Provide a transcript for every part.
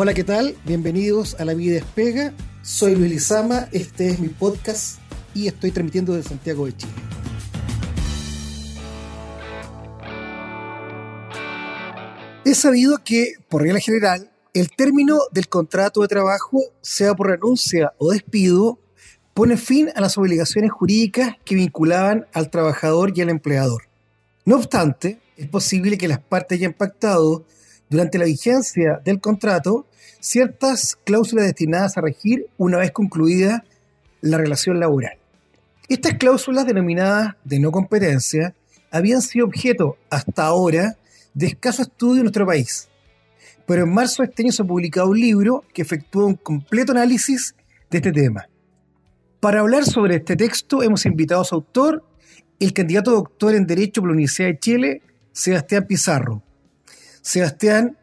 Hola, ¿qué tal? Bienvenidos a La Vida Despega. Soy Luis Lizama, este es mi podcast y estoy transmitiendo desde Santiago de Chile. Es sabido que, por regla general, el término del contrato de trabajo, sea por renuncia o despido, pone fin a las obligaciones jurídicas que vinculaban al trabajador y al empleador. No obstante, es posible que las partes hayan pactado, durante la vigencia del contrato, ciertas cláusulas destinadas a regir una vez concluida la relación laboral. Estas cláusulas, denominadas de no competencia, habían sido objeto, hasta ahora, de escaso estudio en nuestro país. Pero en marzo de este año se publicó un libro que efectúa un completo análisis de este tema. Para hablar sobre este texto hemos invitado a su autor, el candidato doctor en Derecho por la Universidad de Chile, Sebastián Pizarro. Sebastián,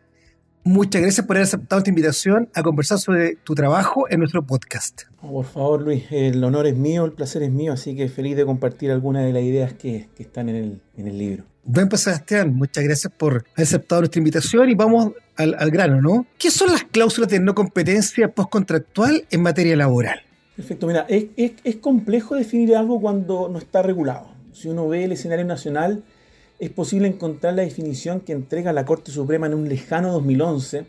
muchas gracias por haber aceptado esta invitación a conversar sobre tu trabajo en nuestro podcast. Por favor, Luis, el honor es mío, el placer es mío, así que feliz de compartir algunas de las ideas que están en el libro. Bueno, pues Sebastián, muchas gracias por haber aceptado nuestra invitación y vamos al grano, ¿no? ¿Qué son las cláusulas de no competencia postcontractual en materia laboral? Perfecto, mira, es complejo definir algo cuando no está regulado. Si uno ve el escenario nacional, es posible encontrar la definición que entrega la Corte Suprema en un lejano 2011,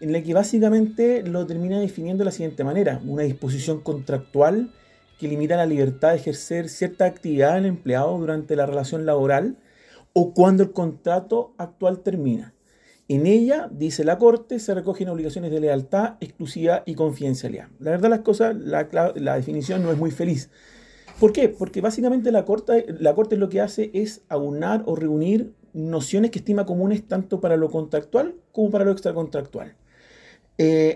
en la que básicamente lo termina definiendo de la siguiente manera: una disposición contractual que limita la libertad de ejercer cierta actividad del empleado durante la relación laboral o cuando el contrato actual termina. En ella, dice la Corte, se recogen obligaciones de lealtad, exclusividad y confidencialidad. La verdad, las cosas, la definición no es muy feliz. ¿Por qué? Porque básicamente la Corte lo que hace es aunar o reunir nociones que estima comunes tanto para lo contractual como para lo extracontractual.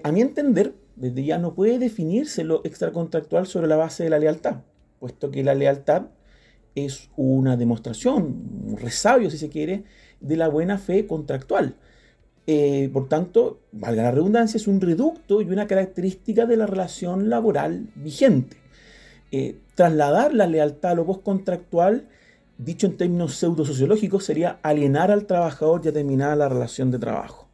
A mi entender, desde ya no puede definirse lo extracontractual sobre la base de la lealtad, puesto que la lealtad es una demostración, un resabio, si se quiere, de la buena fe contractual. Por tanto, valga la redundancia, es un reducto y una característica de la relación laboral vigente. Trasladar la lealtad a lo postcontractual, dicho en términos pseudosociológicos, sería alienar al trabajador ya terminada la relación de trabajo.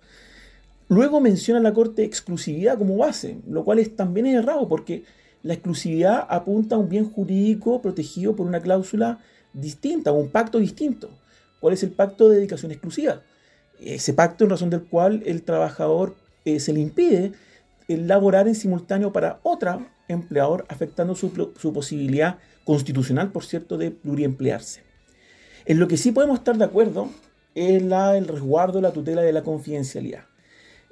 Luego menciona la Corte exclusividad como base, lo cual también es errado porque la exclusividad apunta a un bien jurídico protegido por una cláusula distinta, un pacto distinto. ¿Cuál es el pacto de dedicación exclusiva? Ese pacto en razón del cual el trabajador se le impide laborar en simultáneo para otra empleador, afectando su posibilidad constitucional, por cierto, de pluriemplearse. En lo que sí podemos estar de acuerdo es el resguardo, la tutela de la confidencialidad,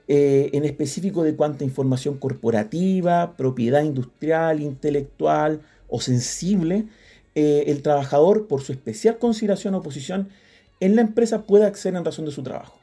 en específico de cuánta información corporativa, propiedad industrial, intelectual o sensible, el trabajador, por su especial consideración o posición en la empresa, puede acceder en razón de su trabajo.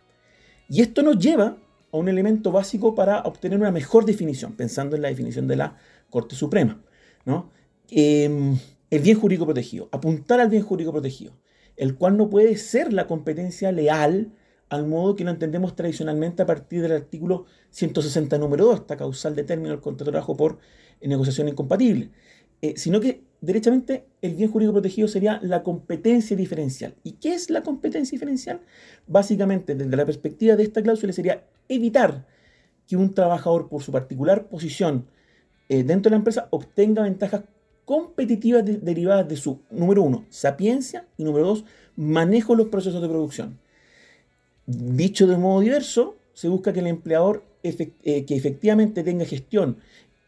Y esto nos lleva a un elemento básico para obtener una mejor definición, pensando en la definición de la Corte Suprema, ¿no? El bien jurídico protegido, apuntar al bien jurídico protegido, el cual no puede ser la competencia leal al modo que lo entendemos tradicionalmente a partir del artículo 160, número 2, esta causal de término del contrato de trabajo por negociación incompatible, sino que derechamente el bien jurídico protegido sería la competencia diferencial. ¿Y qué es la competencia diferencial? Básicamente, desde la perspectiva de esta cláusula, sería evitar que un trabajador, por su particular posición dentro de la empresa, obtenga ventajas competitivas derivadas de su, número uno, sapiencia, y número dos, manejo de los procesos de producción. Dicho de modo diverso, se busca que el empleador que efectivamente tenga gestión,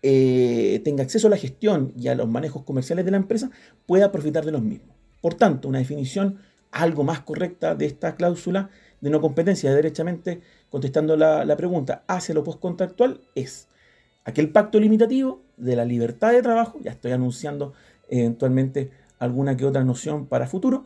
tenga acceso a la gestión y a los manejos comerciales de la empresa, pueda profitar de los mismos. Por tanto, una definición algo más correcta de esta cláusula de no competencia, derechamente, contestando la pregunta hacia lo postcontractual, es aquel pacto limitativo de la libertad de trabajo, ya estoy anunciando eventualmente alguna que otra noción para futuro,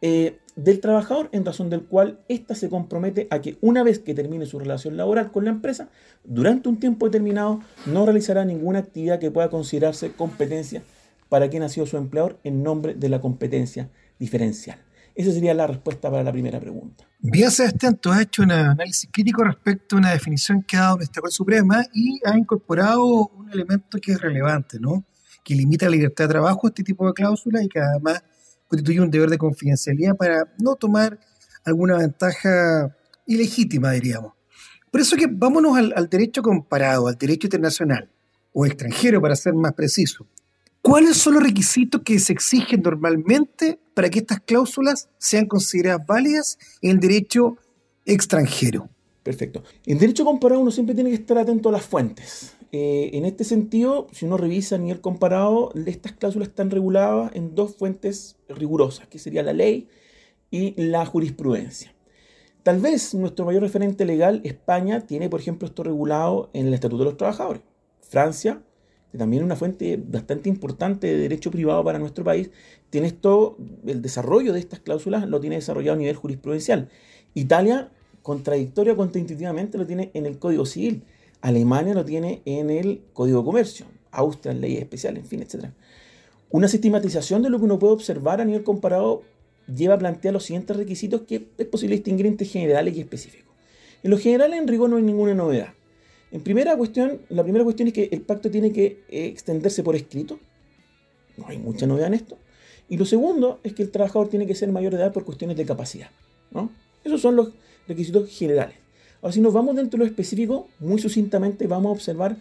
del trabajador, en razón del cual ésta se compromete a que una vez que termine su relación laboral con la empresa, durante un tiempo determinado no realizará ninguna actividad que pueda considerarse competencia para quien ha sido su empleador en nombre de la competencia diferencial. Esa sería la respuesta para la primera pregunta. Bien, Sebastián, tú has hecho un análisis crítico respecto a una definición que ha dado nuestra Corte Suprema y ha incorporado un elemento que es relevante, ¿no? Que limita la libertad de trabajo, este tipo de cláusulas, y que además constituye un deber de confidencialidad para no tomar alguna ventaja ilegítima, diríamos. Por eso que vámonos al derecho comparado, al derecho internacional, o extranjero para ser más preciso. ¿Cuáles son los requisitos que se exigen normalmente para que estas cláusulas sean consideradas válidas en el derecho extranjero? Perfecto. En derecho comparado uno siempre tiene que estar atento a las fuentes. En este sentido, si uno revisa a nivel comparado, estas cláusulas están reguladas en dos fuentes rigurosas, que sería la ley y la jurisprudencia. Tal vez nuestro mayor referente legal, España, tiene, por ejemplo, esto regulado en el Estatuto de los Trabajadores. Francia, que también es una fuente bastante importante de derecho privado para nuestro país, tiene esto, el desarrollo de estas cláusulas lo tiene desarrollado a nivel jurisprudencial. Italia, contradictoria o contraintuitivamente, lo tiene en el Código Civil. Alemania lo tiene en el Código de Comercio. Austria en leyes especiales, en fin, etc. Una sistematización de lo que uno puede observar a nivel comparado lleva a plantear los siguientes requisitos que es posible distinguir entre generales y específicos. En los generales, en rigor, no hay ninguna novedad. La primera cuestión es que el pacto tiene que extenderse por escrito. No hay mucha novedad en esto. Y lo segundo es que el trabajador tiene que ser mayor de edad por cuestiones de capacidad, ¿no? Esos son los requisitos generales. Ahora, si nos vamos dentro de lo específico, muy sucintamente vamos a observar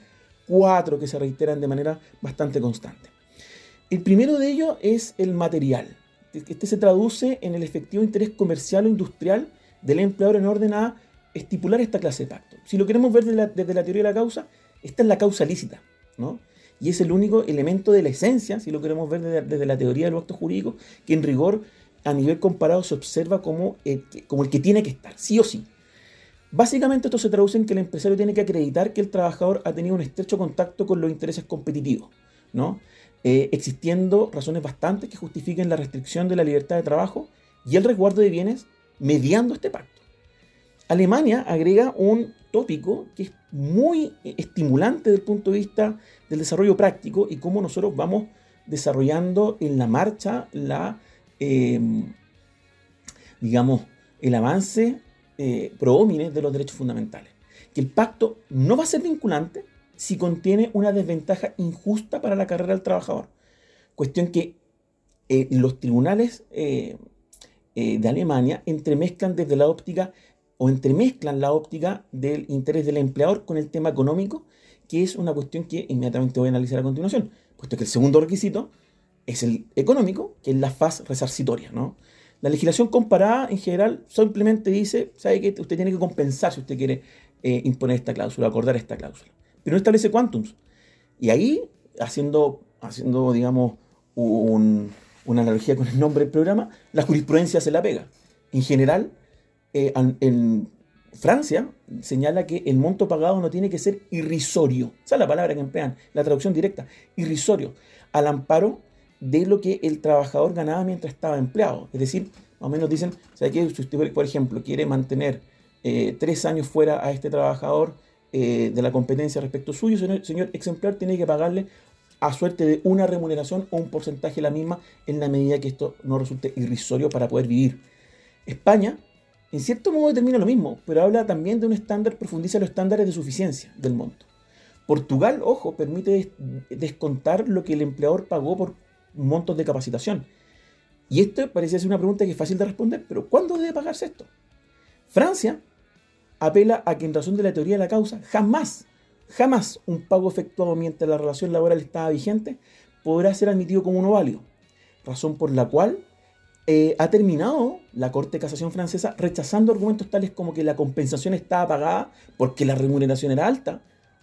4 que se reiteran de manera bastante constante. El primero de ellos es el material. Este se traduce en el efectivo interés comercial o industrial del empleador en orden a estipular esta clase de pacto. Si lo queremos ver desde la teoría de la causa, esta es la causa lícita, ¿no? Y es el único elemento de la esencia, si lo queremos ver desde la teoría de los actos jurídicos, que en rigor a nivel comparado se observa como el que tiene que estar, sí o sí. Básicamente esto se traduce en que el empresario tiene que acreditar que el trabajador ha tenido un estrecho contacto con los intereses competitivos, ¿no? Existiendo razones bastantes que justifiquen la restricción de la libertad de trabajo y el resguardo de bienes mediando este pacto. Alemania agrega un tópico que es muy estimulante desde el punto de vista del desarrollo práctico y cómo nosotros vamos desarrollando en la marcha el avance pro homine de los derechos fundamentales. Que el pacto no va a ser vinculante si contiene una desventaja injusta para la carrera del trabajador. Cuestión que los tribunales de Alemania entremezclan la óptica del interés del empleador con el tema económico, que es una cuestión que inmediatamente voy a analizar a continuación, puesto que el segundo requisito es el económico, que es la faz resarcitoria, ¿no? La legislación comparada, en general, simplemente dice, sabe que usted tiene que compensar si usted quiere imponer esta cláusula, acordar esta cláusula. Pero no establece quantums. Y ahí, haciendo digamos, una analogía con el nombre del programa, la jurisprudencia se la pega. En general, en Francia señala que el monto pagado no tiene que ser irrisorio. Esa es la palabra que emplean, la traducción directa, irrisorio, al amparo de lo que el trabajador ganaba mientras estaba empleado. Es decir, más o menos dicen, ¿sabe qué? Si usted, por ejemplo, quiere mantener 3 años fuera a este trabajador de la competencia respecto suyo, señor ex empleador, tiene que pagarle a suerte de una remuneración o un porcentaje de la misma en la medida que esto no resulte irrisorio para poder vivir. España, en cierto modo, determina lo mismo, pero habla también de un estándar, profundiza los estándares de suficiencia del monto. Portugal, ojo, permite descontar lo que el empleador pagó por montos de capacitación. Y esto parece ser una pregunta que es fácil de responder, pero ¿cuándo debe pagarse esto? Francia apela a que en razón de la teoría de la causa, jamás un pago efectuado mientras la relación laboral estaba vigente podrá ser admitido como uno válido. Razón por la cual ha terminado la Corte de Casación francesa rechazando argumentos tales como que la compensación estaba pagada porque la remuneración era alta,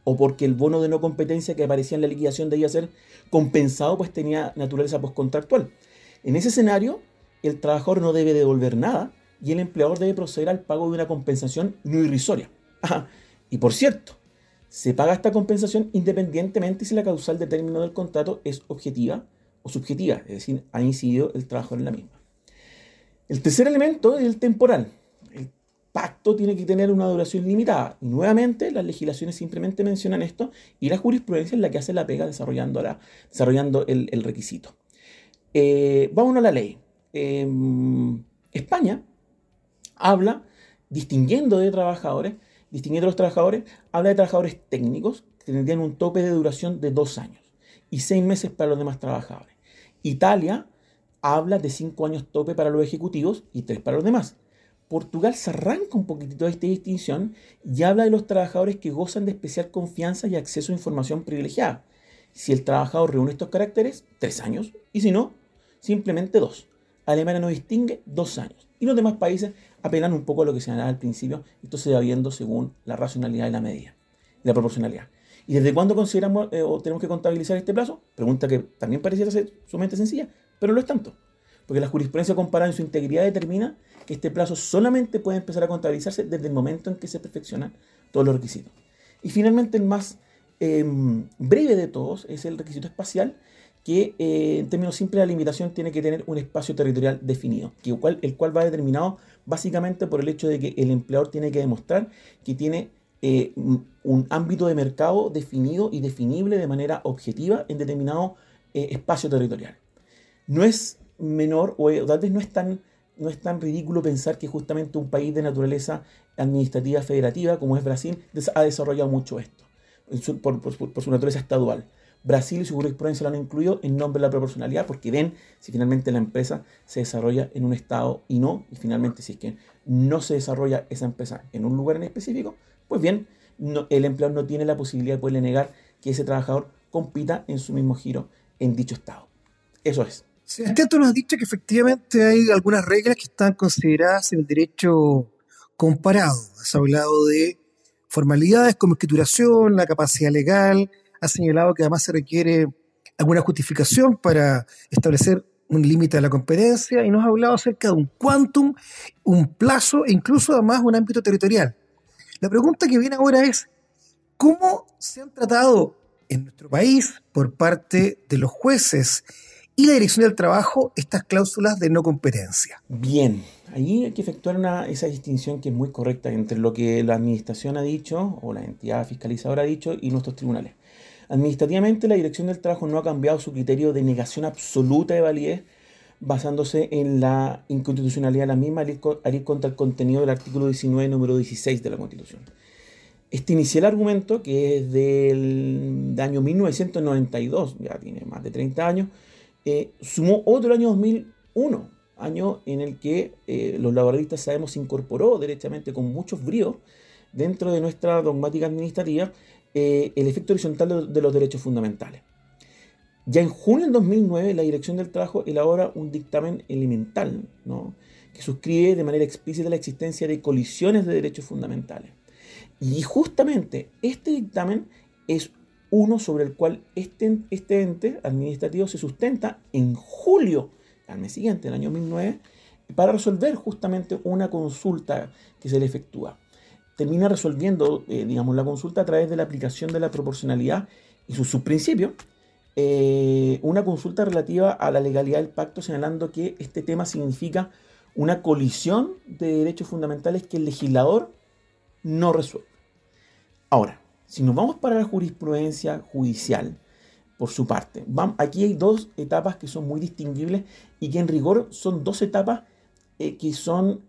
o porque el bono de no competencia que aparecía en la liquidación debía ser compensado, pues tenía naturaleza postcontractual. En ese escenario, el trabajador no debe devolver nada y el empleador debe proceder al pago de una compensación no irrisoria. Ajá. Y por cierto, se paga esta compensación independientemente si la causal de término del contrato es objetiva o subjetiva, es decir, ha incidido el trabajador en la misma. El tercer elemento es el temporal. Pacto tiene que tener una duración limitada. Y nuevamente, las legislaciones simplemente mencionan esto y la jurisprudencia es la que hace la pega desarrollando el requisito. Vámonos a la ley. España habla, distinguiendo de los trabajadores, habla de trabajadores técnicos que tendrían un tope de duración de 2 años y 6 meses para los demás trabajadores. Italia habla de 5 años tope para los ejecutivos y 3 para los demás. Portugal se arranca un poquitito de esta distinción y habla de los trabajadores que gozan de especial confianza y acceso a información privilegiada. Si el trabajador reúne estos caracteres, 3 años, y si no, simplemente 2. Alemania no distingue, 2 años. Y los demás países apelan un poco a lo que se señalaba al principio. Esto se va viendo según la racionalidad de la medida, la proporcionalidad. ¿Y desde cuándo consideramos o tenemos que contabilizar este plazo? Pregunta que también pareciera ser sumamente sencilla, pero no es tanto. Porque la jurisprudencia comparada en su integridad determina que este plazo solamente puede empezar a contabilizarse desde el momento en que se perfeccionan todos los requisitos. Y finalmente el más breve de todos es el requisito espacial, que en términos simples la limitación tiene que tener un espacio territorial definido, el cual va determinado básicamente por el hecho de que el empleador tiene que demostrar que tiene un ámbito de mercado definido y definible de manera objetiva en determinado espacio territorial. No es menor, o tal vez no es tan ridículo pensar que justamente un país de naturaleza administrativa federativa como es Brasil ha desarrollado mucho esto, por su naturaleza estadual. Brasil y su jurisprudencia lo han incluido en nombre de la proporcionalidad porque ven si finalmente la empresa se desarrolla en un estado y finalmente si es que no se desarrolla esa empresa en un lugar en específico, pues bien, el empleador no tiene la posibilidad de poderle negar que ese trabajador compita en su mismo giro en dicho estado. Eso es. Sebastián, tú nos has dicho que efectivamente hay algunas reglas que están consideradas en el derecho comparado. Has hablado de formalidades como escrituración, la capacidad legal. Ha señalado que además se requiere alguna justificación para establecer un límite a la competencia y nos ha hablado acerca de un quantum, un plazo e incluso además un ámbito territorial. La pregunta que viene ahora es, ¿cómo se han tratado en nuestro país por parte de los jueces y la Dirección del Trabajo estas cláusulas de no competencia? Bien, ahí hay que efectuar esa distinción que es muy correcta entre lo que la administración ha dicho o la entidad fiscalizadora ha dicho y nuestros tribunales. Administrativamente, la Dirección del Trabajo no ha cambiado su criterio de negación absoluta de validez basándose en la inconstitucionalidad de la misma al ir contra el contenido del artículo 19, número 16 de la Constitución. Este inicial argumento, que es del año 1992, ya tiene más de 30 años, sumó otro año 2001, año en el que los laboralistas sabemos se incorporó derechamente con muchos bríos dentro de nuestra dogmática administrativa el efecto horizontal de los derechos fundamentales. Ya en junio del 2009, la Dirección del Trabajo elabora un dictamen elemental, ¿no?, que suscribe de manera explícita la existencia de colisiones de derechos fundamentales. Y justamente este dictamen es uno sobre el cual este ente administrativo se sustenta en julio, al mes siguiente, del año 2009, para resolver justamente una consulta que se le efectúa. Termina resolviendo, la consulta a través de la aplicación de la proporcionalidad y su subprincipio, una consulta relativa a la legalidad del pacto, señalando que este tema significa una colisión de derechos fundamentales que el legislador no resuelve. Ahora, si nos vamos para la jurisprudencia judicial, por su parte, aquí hay 2 etapas que son muy distinguibles y que en rigor son 2 etapas que son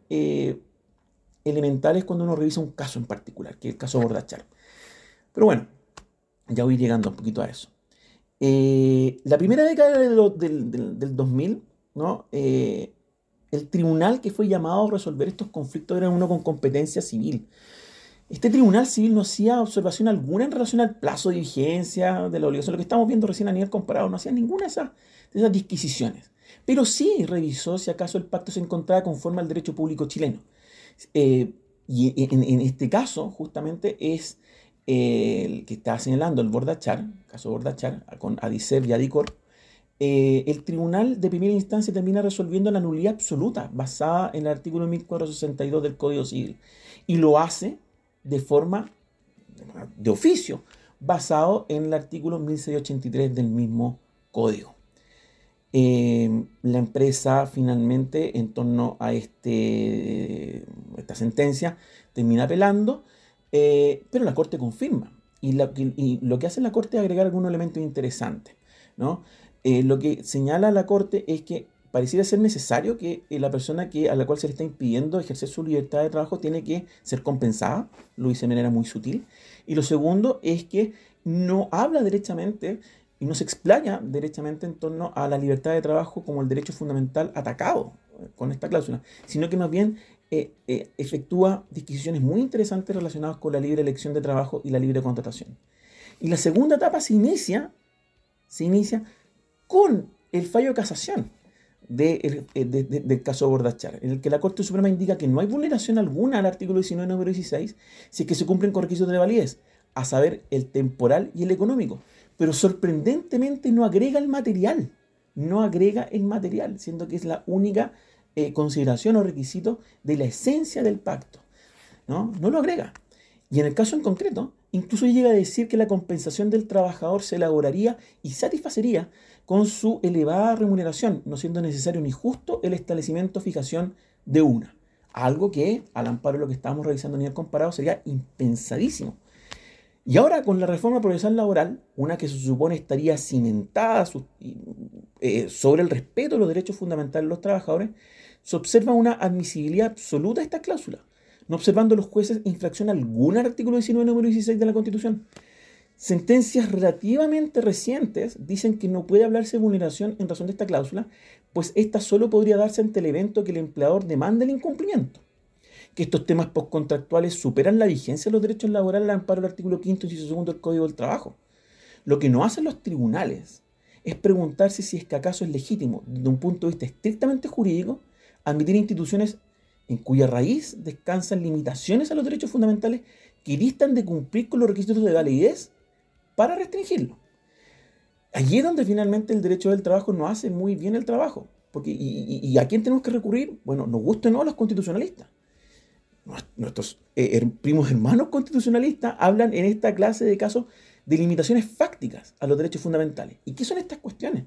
elementales cuando uno revisa un caso en particular, que es el caso Bordachar. Pero bueno, ya voy llegando un poquito a eso. La primera década del 2000, ¿no?, el tribunal que fue llamado a resolver estos conflictos era uno con competencia civil. Este tribunal civil no hacía observación alguna en relación al plazo de vigencia de la obligación. Lo que estamos viendo recién a nivel comparado no hacía ninguna de esas disquisiciones. Pero sí revisó si acaso el pacto se encontraba conforme al derecho público chileno. Y en este caso, justamente, es el que está señalando el Bordachar, el caso Bordachar, con Adicerv y Adicor. El tribunal de primera instancia termina resolviendo la nulidad absoluta basada en el artículo 1462 del Código Civil. Y lo hace de forma de oficio, basado en el artículo 1683 del mismo código. La empresa finalmente, en torno a esta sentencia, termina apelando, pero la Corte confirma. Y lo que hace la Corte es agregar algunos elementos interesantes, ¿no? Lo que señala la Corte es que pareciera ser necesario que la persona a la cual se le está impidiendo ejercer su libertad de trabajo tiene que ser compensada, lo dice de manera muy sutil. Y lo segundo es que no habla derechamente y no se explaya derechamente en torno a la libertad de trabajo como el derecho fundamental atacado con esta cláusula, sino que más bien efectúa disquisiciones muy interesantes relacionadas con la libre elección de trabajo y la libre contratación. Y la segunda etapa se inicia con el fallo de casación del caso Bordachar, en el que la Corte Suprema indica que no hay vulneración alguna al artículo 19, número 16, si es que se cumplen con requisitos de validez, a saber, el temporal y el económico. Pero sorprendentemente no agrega el material, siendo que es la única consideración o requisito de la esencia del pacto. No lo agrega. Y en el caso en concreto, incluso llega a decir que la compensación del trabajador se elaboraría y satisfacería con su elevada remuneración, no siendo necesario ni justo el establecimiento o fijación de una. Algo que, al amparo de lo que estábamos revisando a nivel comparado, sería impensadísimo. Y ahora, con la reforma procesal laboral, una que se supone estaría cimentada sobre el respeto de los derechos fundamentales de los trabajadores, se observa una admisibilidad absoluta de esta cláusula, no observando los jueces infracción alguna al artículo 19, número 16 de la Constitución. Sentencias relativamente recientes dicen que no puede hablarse de vulneración en razón de esta cláusula, pues esta solo podría darse ante el evento que el empleador demanda el incumplimiento. Que estos temas postcontractuales superan la vigencia de los derechos laborales al amparo del artículo 5º, inciso 2 del Código del Trabajo. Lo que no hacen los tribunales es preguntarse si es que acaso es legítimo, desde un punto de vista estrictamente jurídico, admitir instituciones en cuya raíz descansan limitaciones a los derechos fundamentales que distan de cumplir con los requisitos de validez para restringirlo. Allí es donde finalmente el derecho del trabajo no hace muy bien el trabajo. Porque, ¿y a quién tenemos que recurrir? Bueno, nos gusta o no, los constitucionalistas. Nuestros primos hermanos constitucionalistas hablan en esta clase de casos de limitaciones fácticas a los derechos fundamentales. ¿Y qué son estas cuestiones?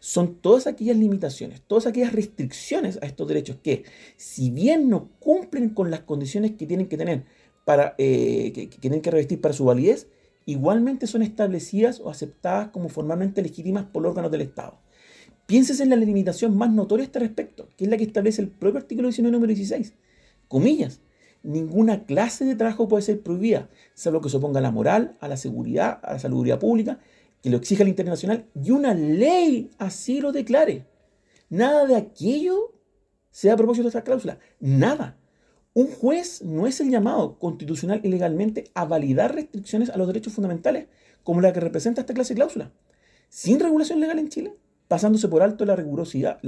Son todas aquellas limitaciones, todas aquellas restricciones a estos derechos que, si bien no cumplen con las condiciones que tienen que tener para que tienen que revestir para su validez, igualmente son establecidas o aceptadas como formalmente legítimas por órganos del Estado. Pienses en la limitación más notoria a este respecto, que es la que establece el propio artículo 19, número 16. Comillas. Ninguna clase de trabajo puede ser prohibida, salvo que se oponga a la moral, a la seguridad, a la salubridad pública, que lo exija la internacional y una ley así lo declare. Nada de aquello se da a propósito de esta cláusula. Nada. Un juez no es el llamado constitucional y legalmente a validar restricciones a los derechos fundamentales como la que representa esta clase de cláusula. Sin regulación legal en Chile, pasándose por alto la rigurosa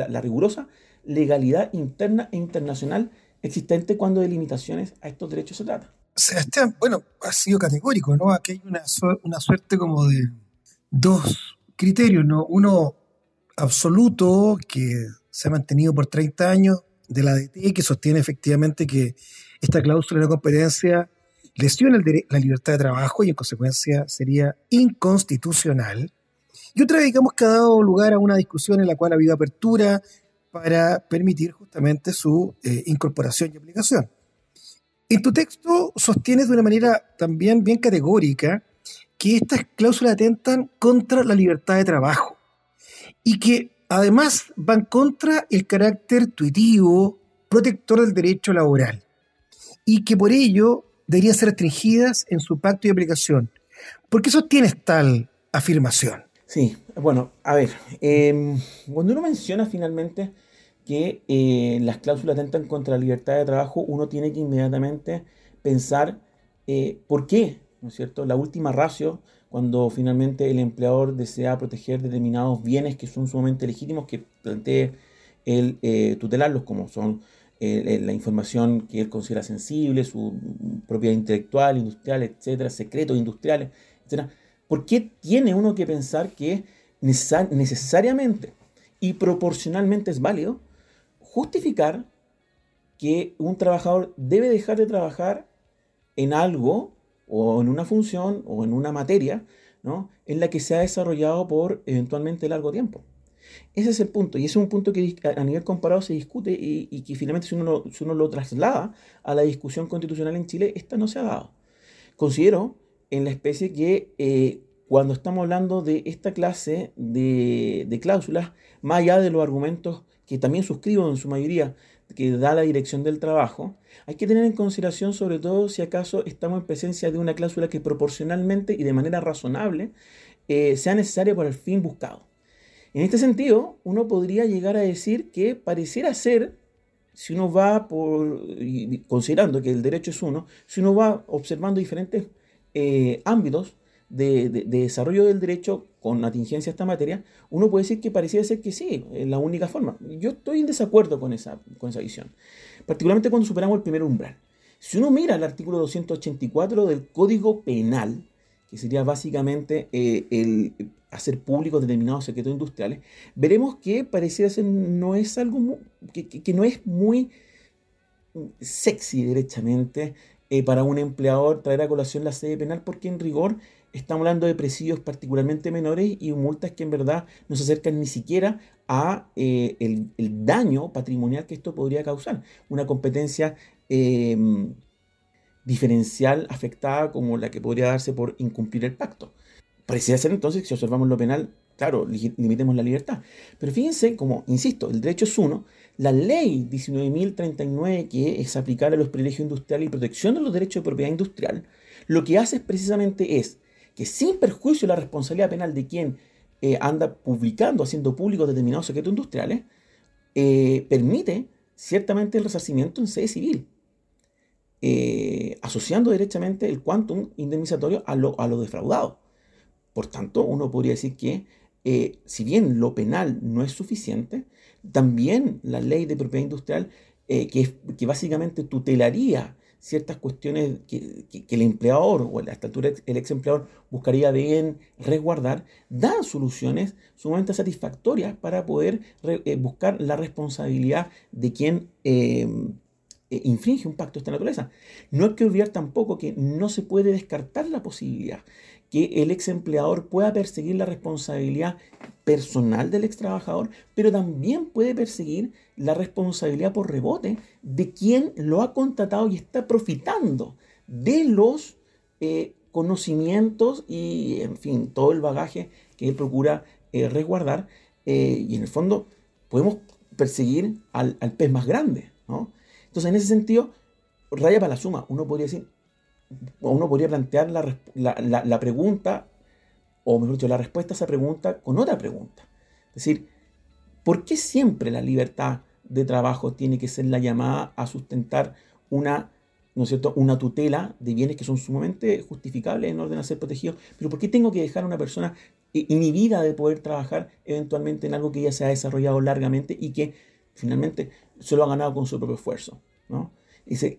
legalidad interna e internacional existente cuando de limitaciones a estos derechos se trata. Sebastián, bueno, ha sido categórico, ¿no? Aquí hay una suerte como de dos criterios, ¿no? Uno absoluto, que se ha mantenido por 30 años, de la ADT, que sostiene efectivamente que esta cláusula de no competencia lesiona la libertad de trabajo y en consecuencia sería inconstitucional. Y otra, digamos, que ha dado lugar a una discusión en la cual ha habido apertura para permitir justamente su incorporación y aplicación. En tu texto sostienes de una manera también bien categórica que estas cláusulas atentan contra la libertad de trabajo y que además van contra el carácter tuitivo, protector del derecho laboral, y que por ello deberían ser restringidas en su pacto y aplicación. ¿Por qué sostienes tal afirmación? Sí, bueno, a ver, cuando uno menciona finalmente que las cláusulas atentan contra la libertad de trabajo, uno tiene que inmediatamente pensar por qué, ¿no es cierto? La última ratio, cuando finalmente el empleador desea proteger determinados bienes que son sumamente legítimos, que plantee el tutelarlos, como son la información que él considera sensible, su propiedad intelectual, industrial, etcétera, secretos industriales, etcétera. ¿Por qué tiene uno que pensar que necesariamente y proporcionalmente es válido justificar que un trabajador debe dejar de trabajar en algo o en una función o en una materia, ¿no?, en la que se ha desarrollado por eventualmente largo tiempo? Ese es el punto, y ese es un punto que a nivel comparado se discute y que finalmente si uno lo traslada a la discusión constitucional en Chile, esta no se ha dado. Considero en la especie que cuando estamos hablando de esta clase de cláusulas, más allá de los argumentos que también suscribo en su mayoría, que da la Dirección del Trabajo, hay que tener en consideración sobre todo si acaso estamos en presencia de una cláusula que proporcionalmente y de manera razonable sea necesaria para el fin buscado. En este sentido, uno podría llegar a decir que pareciera ser si uno va considerando que el derecho es uno, si uno va observando diferentes ámbitos de desarrollo del derecho con atingencia a esta materia, uno puede decir que pareciera ser que sí, es la única forma. Yo estoy en desacuerdo con esa visión, particularmente cuando superamos el primer umbral. Si uno mira el artículo 284 del Código Penal, que sería básicamente el hacer públicos determinados secretos industriales, veremos que pareciera ser no es algo que no es muy sexy, derechamente, para un empleador traer a colación la sede penal, porque en rigor estamos hablando de presidios particularmente menores y multas que en verdad no se acercan ni siquiera a el daño patrimonial que esto podría causar. Una competencia diferencial afectada como la que podría darse por incumplir el pacto. Pareciera ser entonces, si observamos lo penal, claro, limitemos la libertad. Pero fíjense, como insisto, el derecho es uno, la ley 19.039, que es aplicable a los privilegios industriales y protección de los derechos de propiedad industrial, lo que hace precisamente es que sin perjuicio de la responsabilidad penal de quien anda publicando, haciendo públicos determinados secretos industriales, permite ciertamente el resarcimiento en sede civil, asociando directamente el quantum indemnizatorio a lo defraudado. Por tanto, uno podría decir que, si bien lo penal no es suficiente, también la ley de propiedad industrial, que básicamente tutelaría ciertas cuestiones que el empleador, o a esta altura el ex empleador, buscaría bien resguardar, da soluciones sumamente satisfactorias para poder buscar la responsabilidad de quien infringe un pacto de esta naturaleza. No hay que olvidar tampoco que no se puede descartar la posibilidad que el ex empleador pueda perseguir la responsabilidad personal del ex trabajador, pero también puede perseguir la responsabilidad por rebote de quien lo ha contratado y está profitando de los conocimientos y, en fin, todo el bagaje que él procura resguardar. Y en el fondo podemos perseguir al pez más grande, ¿no? Entonces, en ese sentido, raya para la suma, uno podría decir, uno podría plantear la pregunta, o mejor dicho, la respuesta a esa pregunta con otra pregunta. Es decir, ¿por qué siempre la libertad de trabajo tiene que ser la llamada a sustentar una, ¿no es cierto?, una tutela de bienes que son sumamente justificables en orden a ser protegidos? Pero ¿por qué tengo que dejar a una persona inhibida de poder trabajar eventualmente en algo que ya se ha desarrollado largamente y que finalmente se lo ha ganado con su propio esfuerzo, ¿no?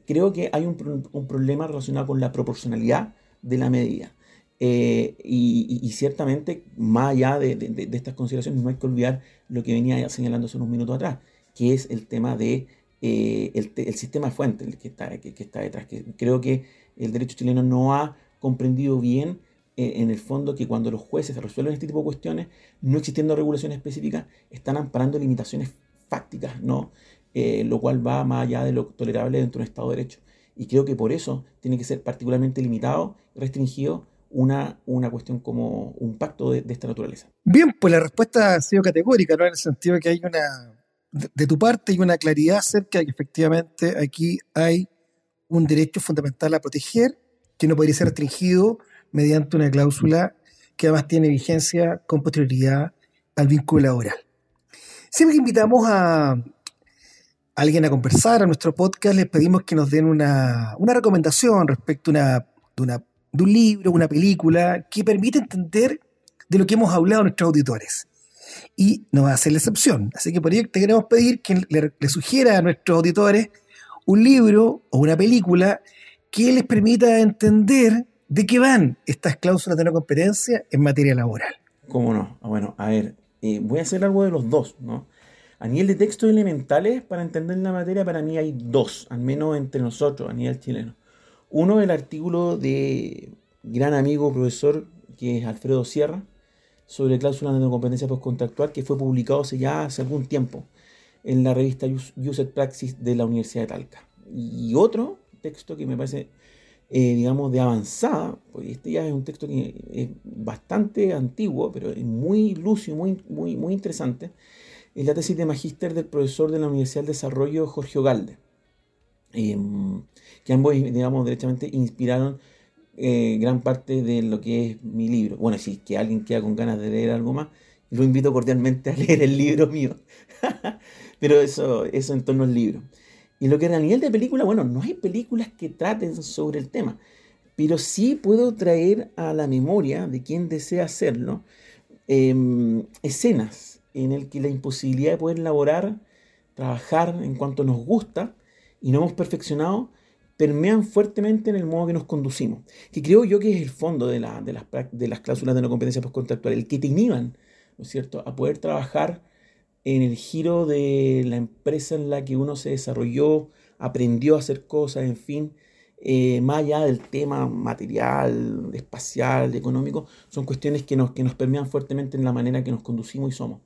Creo que hay un problema relacionado con la proporcionalidad de la medida. Y ciertamente, más allá de estas consideraciones, no hay que olvidar lo que venía señalando hace unos minutos atrás, que es el tema del el sistema de fuente que está detrás. Que creo que el derecho chileno no ha comprendido bien, en el fondo, que cuando los jueces resuelven este tipo de cuestiones, no existiendo regulaciones específicas, están amparando limitaciones fácticas, ¿no? Lo cual va más allá de lo tolerable dentro de un Estado de Derecho. Y creo que por eso tiene que ser particularmente limitado, restringido, una cuestión como un pacto de esta naturaleza. Bien, pues la respuesta ha sido categórica, ¿no? En el sentido de que hay de tu parte, hay una claridad acerca de que efectivamente aquí hay un derecho fundamental a proteger, que no podría ser restringido mediante una cláusula que además tiene vigencia con posterioridad al vínculo laboral. Siempre que invitamos a alguien a conversar a nuestro podcast, les pedimos que nos den una recomendación respecto de un libro, una película, que permita entender de lo que hemos hablado a nuestros auditores. Y no va a ser la excepción. Así que por ello te queremos pedir que le sugiera a nuestros auditores un libro o una película que les permita entender de qué van estas cláusulas de no competencia en materia laboral. ¿Cómo no? Bueno, a ver, voy a hacer algo de los dos, ¿no? A nivel de textos elementales, para entender la materia, para mí hay dos, al menos entre nosotros, a nivel chileno. Uno, el artículo de gran amigo profesor, que es Alfredo Sierra, sobre cláusulas de no competencia postcontractual, que fue publicado ya hace algún tiempo en la revista Ius et Praxis de la Universidad de Talca. Y otro texto que me parece, digamos, de avanzada, porque este ya es un texto que es bastante antiguo, pero es muy lúcido, muy, muy, muy interesante, es la tesis de magíster del profesor de la Universidad del Desarrollo, Jorge Ogalde, que ambos, digamos, derechamente inspiraron gran parte de lo que es mi libro. Bueno, si es que alguien queda con ganas de leer algo más, lo invito cordialmente a leer el libro mío. Pero eso en torno al libro. Y lo que a nivel de película, bueno, no hay películas que traten sobre el tema, pero sí puedo traer a la memoria de quien desea hacerlo escenas en las que la imposibilidad de poder elaborar, trabajar en cuanto nos gusta y no hemos perfeccionado, permean fuertemente en el modo que nos conducimos, que creo yo que es el fondo de las cláusulas de no competencia postcontractual, el que te inhiban, ¿no es cierto?, a poder trabajar en el giro de la empresa en la que uno se desarrolló, aprendió a hacer cosas, en fin, más allá del tema material, espacial, económico, son cuestiones que nos permean fuertemente en la manera que nos conducimos y somos.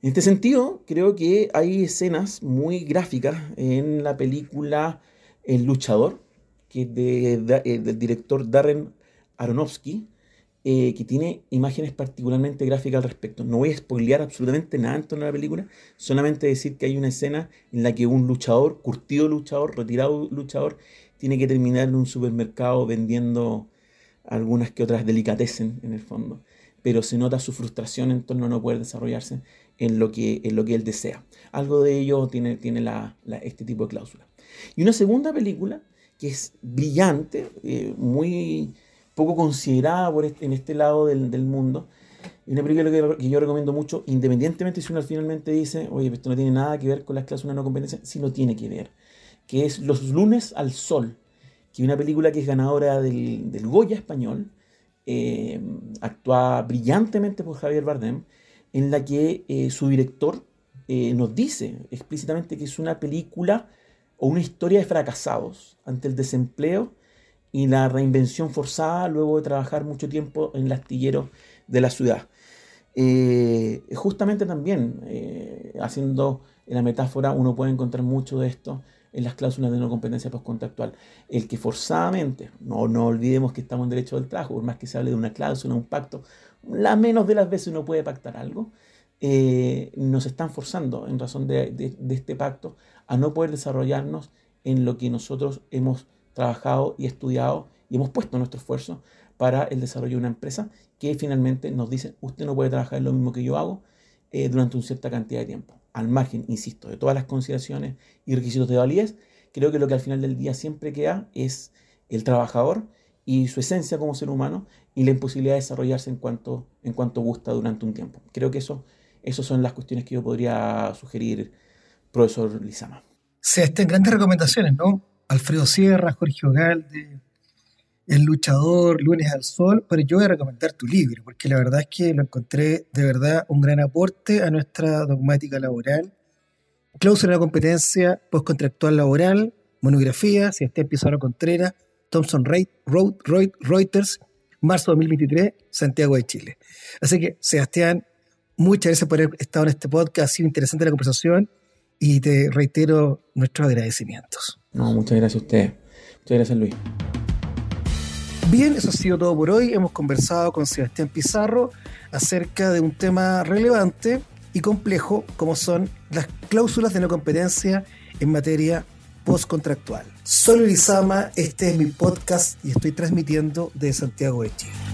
En este sentido, creo que hay escenas muy gráficas en la película El luchador, que es del director Darren Aronofsky, que tiene imágenes particularmente gráficas al respecto. No voy a spoilear absolutamente nada en torno a la película, solamente decir que hay una escena en la que un luchador, curtido luchador, retirado luchador, tiene que terminar en un supermercado vendiendo algunas que otras delicatessen en el fondo. Pero se nota su frustración en torno a no poder desarrollarse en lo que él desea. Algo de ello tiene este tipo de cláusula. Y una segunda película que es brillante, muy poco considerada en este lado del mundo. Y una película que yo recomiendo mucho, independientemente si uno finalmente dice, oye, esto no tiene nada que ver con las cláusulas no competencia, sí lo tiene que ver, que es Los Lunes al Sol, que es una película que es ganadora del Goya español, actuada brillantemente por Javier Bardem, en la que su director nos dice explícitamente que es una película o una historia de fracasados ante el desempleo y la reinvención forzada luego de trabajar mucho tiempo en el astillero de la ciudad. Justamente también, haciendo la metáfora, uno puede encontrar mucho de esto en las cláusulas de no competencia postcontractual. El que forzadamente, no olvidemos que estamos en derecho del trabajo, por más que se hable de una cláusula, un pacto, la menos de las veces uno puede pactar algo, nos están forzando en razón de este pacto a no poder desarrollarnos en lo que nosotros hemos trabajado y estudiado y hemos puesto nuestro esfuerzo para el desarrollo de una empresa que finalmente nos dice, usted no puede trabajar en lo mismo que yo hago durante una cierta cantidad de tiempo. Al margen, insisto, de todas las consideraciones y requisitos de validez, creo que lo que al final del día siempre queda es el trabajador y su esencia como ser humano y la imposibilidad de desarrollarse en cuanto gusta durante un tiempo. Creo que esas son las cuestiones que yo podría sugerir, profesor Lizama. Se están grandes recomendaciones, ¿no? Alfredo Sierra, Jorge Ogalde, El luchador, Lunes al Sol, pero yo voy a recomendar tu libro, porque la verdad es que lo encontré de verdad un gran aporte a nuestra dogmática laboral. Cláusula de competencia postcontractual laboral, monografía, Sebastián Pizarro Contreras, Thomson Reit, Reuters, marzo de 2023, Santiago de Chile. Así que, Sebastián, muchas gracias por haber estado en este podcast, ha sido interesante la conversación y te reitero nuestros agradecimientos. No, muchas gracias a ustedes. Muchas gracias, Luis. Bien, eso ha sido todo por hoy. Hemos conversado con Sebastián Pizarro acerca de un tema relevante y complejo como son las cláusulas de no competencia en materia postcontractual. Soy Luis Lizama, este es mi podcast y estoy transmitiendo desde Santiago de Chile.